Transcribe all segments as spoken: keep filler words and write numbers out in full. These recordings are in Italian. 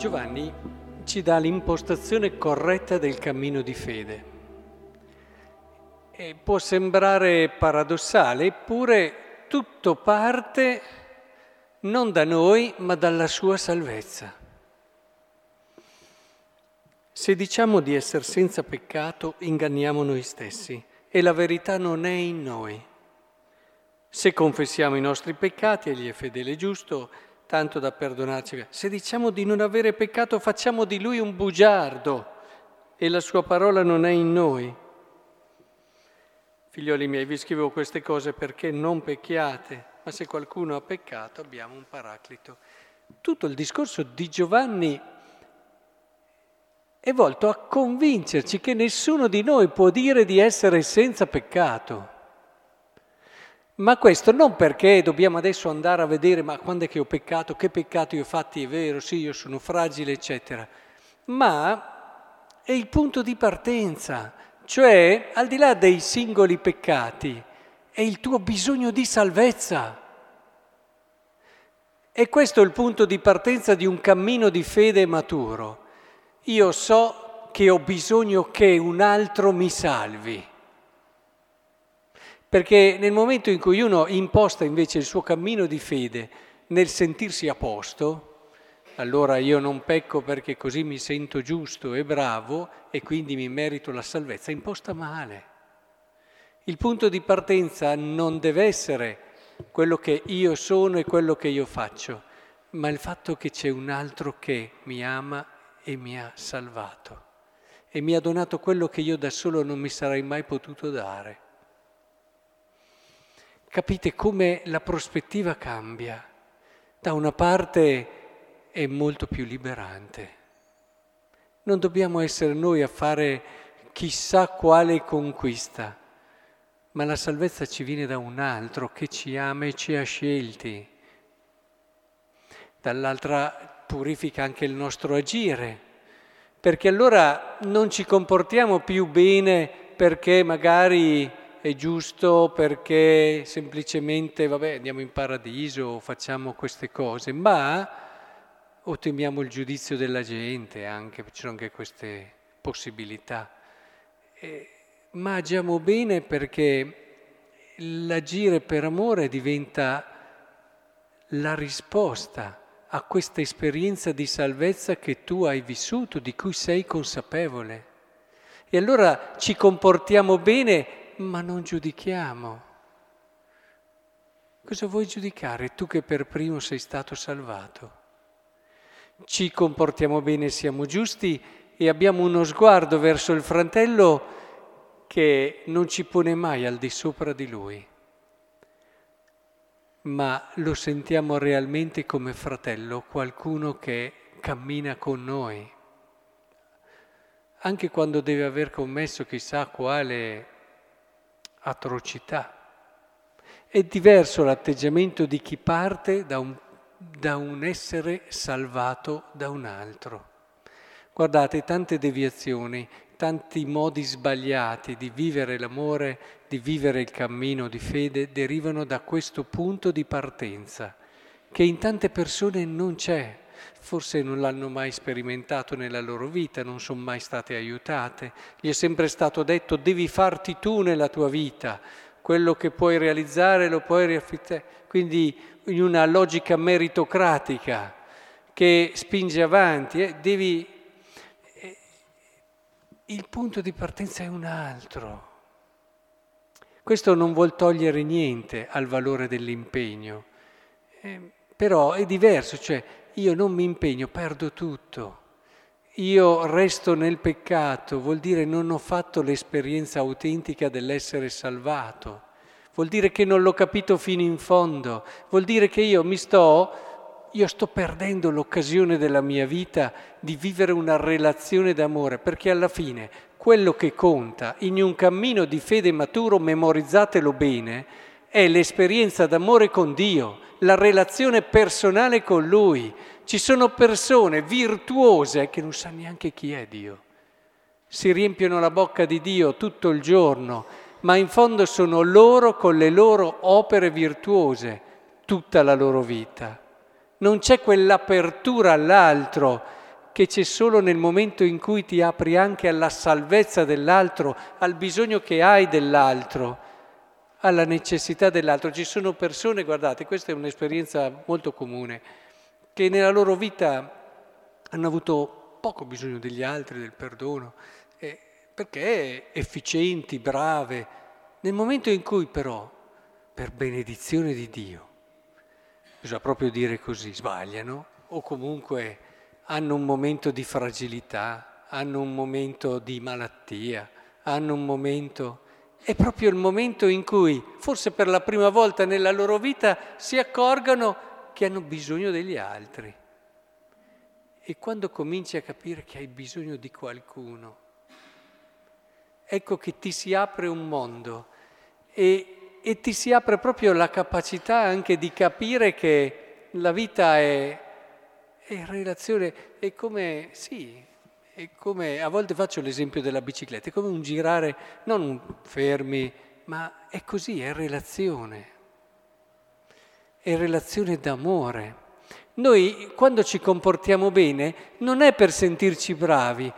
Giovanni ci dà l'impostazione corretta del cammino di fede. E può sembrare paradossale, eppure tutto parte non da noi, ma dalla sua salvezza. Se diciamo di essere senza peccato, inganniamo noi stessi e la verità non è in noi. Se confessiamo i nostri peccati, egli è fedele e giusto, tanto da perdonarci. Se diciamo di non avere peccato, facciamo di lui un bugiardo e la sua parola non è in noi. Figlioli miei, vi scrivo queste cose perché non pecchiate, ma se qualcuno ha peccato abbiamo un paraclito. Tutto il discorso di Giovanni è volto a convincerci che nessuno di noi può dire di essere senza peccato. Ma questo non perché dobbiamo adesso andare a vedere ma quando è che ho peccato, che peccato io ho fatti, è vero, sì, io sono fragile, eccetera. Ma è il punto di partenza, cioè al di là dei singoli peccati, è il tuo bisogno di salvezza. E questo è il punto di partenza di un cammino di fede maturo. Io so che ho bisogno che un altro mi salvi. Perché nel momento in cui uno imposta invece il suo cammino di fede nel sentirsi a posto, allora io non pecco perché così mi sento giusto e bravo e quindi mi merito la salvezza, imposta male. Il punto di partenza non deve essere quello che io sono e quello che io faccio, ma il fatto che c'è un altro che mi ama e mi ha salvato e mi ha donato quello che io da solo non mi sarei mai potuto dare. Capite come la prospettiva cambia? Da una parte è molto più liberante. Non dobbiamo essere noi a fare chissà quale conquista, ma la salvezza ci viene da un altro che ci ama e ci ha scelti. Dall'altra purifica anche il nostro agire, perché allora non ci comportiamo più bene perché magari è giusto, perché semplicemente vabbè andiamo in paradiso, facciamo queste cose, ma otteniamo il giudizio della gente, anche ci sono anche queste possibilità, eh, ma agiamo bene perché l'agire per amore diventa la risposta a questa esperienza di salvezza che tu hai vissuto, di cui sei consapevole, e allora ci comportiamo bene ma non giudichiamo. Cosa vuoi giudicare tu che per primo sei stato salvato? Ci comportiamo bene, siamo giusti e abbiamo uno sguardo verso il fratello che non ci pone mai al di sopra di lui, ma lo sentiamo realmente come fratello, qualcuno che cammina con noi. Anche quando deve aver commesso chissà quale atrocità. È diverso l'atteggiamento di chi parte da un, da un essere salvato da un altro. Guardate, tante deviazioni, tanti modi sbagliati di vivere l'amore, di vivere il cammino di fede, derivano da questo punto di partenza, che in tante persone non c'è. Forse non l'hanno mai sperimentato nella loro vita, non sono mai state aiutate, gli è sempre stato detto devi farti tu nella tua vita, quello che puoi realizzare lo puoi riaffittare, quindi in una logica meritocratica che spinge avanti, eh, devi... il punto di partenza è un altro. Questo non vuol togliere niente al valore dell'impegno, eh, però è diverso, cioè io non mi impegno, perdo tutto. Io resto nel peccato, vuol dire non ho fatto l'esperienza autentica dell'essere salvato. Vuol dire che non l'ho capito fino in fondo. Vuol dire che io mi sto, io sto perdendo l'occasione della mia vita di vivere una relazione d'amore, perché alla fine quello che conta in un cammino di fede maturo, memorizzatelo bene, è l'esperienza d'amore con Dio, la relazione personale con Lui. Ci sono persone virtuose che non sanno neanche chi è Dio. Si riempiono la bocca di Dio tutto il giorno, ma in fondo sono loro con le loro opere virtuose tutta la loro vita. Non c'è quell'apertura all'altro che c'è solo nel momento in cui ti apri anche alla salvezza dell'altro, al bisogno che hai dell'altro, alla necessità dell'altro. Ci sono persone, guardate, questa è un'esperienza molto comune, che nella loro vita hanno avuto poco bisogno degli altri, del perdono, eh, perché efficienti, brave. Nel momento in cui però, per benedizione di Dio, bisogna proprio dire così, sbagliano o comunque hanno un momento di fragilità, hanno un momento di malattia, hanno un momento... È proprio il momento in cui, forse per la prima volta nella loro vita, si accorgano che hanno bisogno degli altri. E quando cominci a capire che hai bisogno di qualcuno, ecco che ti si apre un mondo e, e ti si apre proprio la capacità anche di capire che la vita è... E relazione è come, sì, è come, a volte faccio l'esempio della bicicletta, è come un girare, non un fermi, ma è così, è relazione, è relazione d'amore. Noi quando ci comportiamo bene non è per sentirci bravi,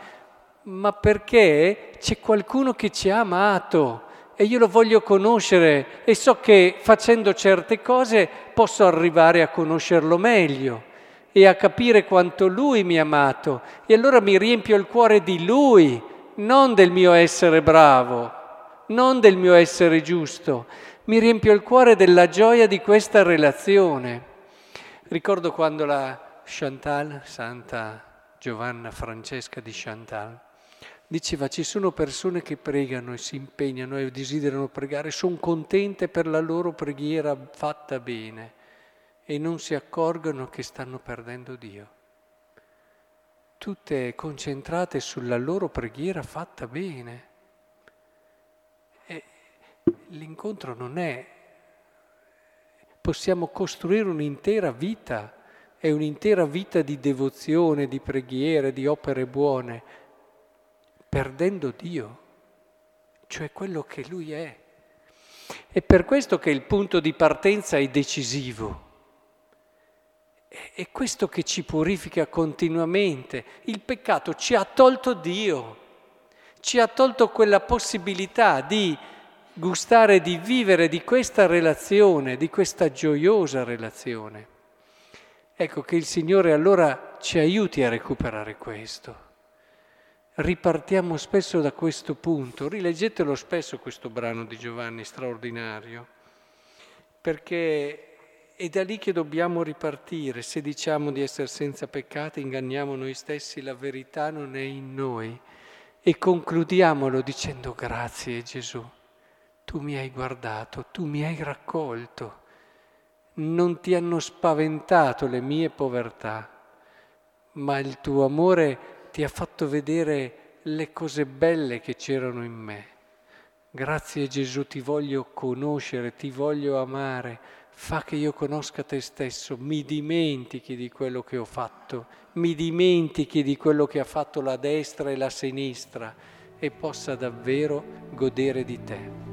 ma perché c'è qualcuno che ci ha amato e io lo voglio conoscere e so che facendo certe cose posso arrivare a conoscerlo meglio e a capire quanto Lui mi ha amato, e allora mi riempio il cuore di Lui, non del mio essere bravo, non del mio essere giusto, mi riempio il cuore della gioia di questa relazione. Ricordo quando la Chantal, Santa Giovanna Francesca di Chantal, diceva ci sono persone che pregano e si impegnano e desiderano pregare, sono contente per la loro preghiera fatta bene, e non si accorgono che stanno perdendo Dio. Tutte concentrate sulla loro preghiera fatta bene. E l'incontro non è... Possiamo costruire un'intera vita, è un'intera vita di devozione, di preghiere, di opere buone, perdendo Dio, cioè quello che Lui è. È per questo che il punto di partenza è decisivo. È questo che ci purifica continuamente. Il peccato ci ha tolto Dio, ci ha tolto quella possibilità di gustare, di vivere di questa relazione, di questa gioiosa relazione. Ecco che il Signore allora ci aiuti a recuperare questo. Ripartiamo spesso da questo punto. Rileggetelo spesso questo brano di Giovanni, straordinario, perché... È da lì che dobbiamo ripartire. Se diciamo di essere senza peccato, inganniamo noi stessi, la verità non è in noi. E concludiamolo dicendo grazie Gesù, tu mi hai guardato, tu mi hai raccolto, non ti hanno spaventato le mie povertà, ma il tuo amore ti ha fatto vedere le cose belle che c'erano in me. Grazie Gesù, ti voglio conoscere, ti voglio amare, fa che io conosca te stesso, mi dimentichi di quello che ho fatto, mi dimentichi di quello che ha fatto la destra e la sinistra e possa davvero godere di te.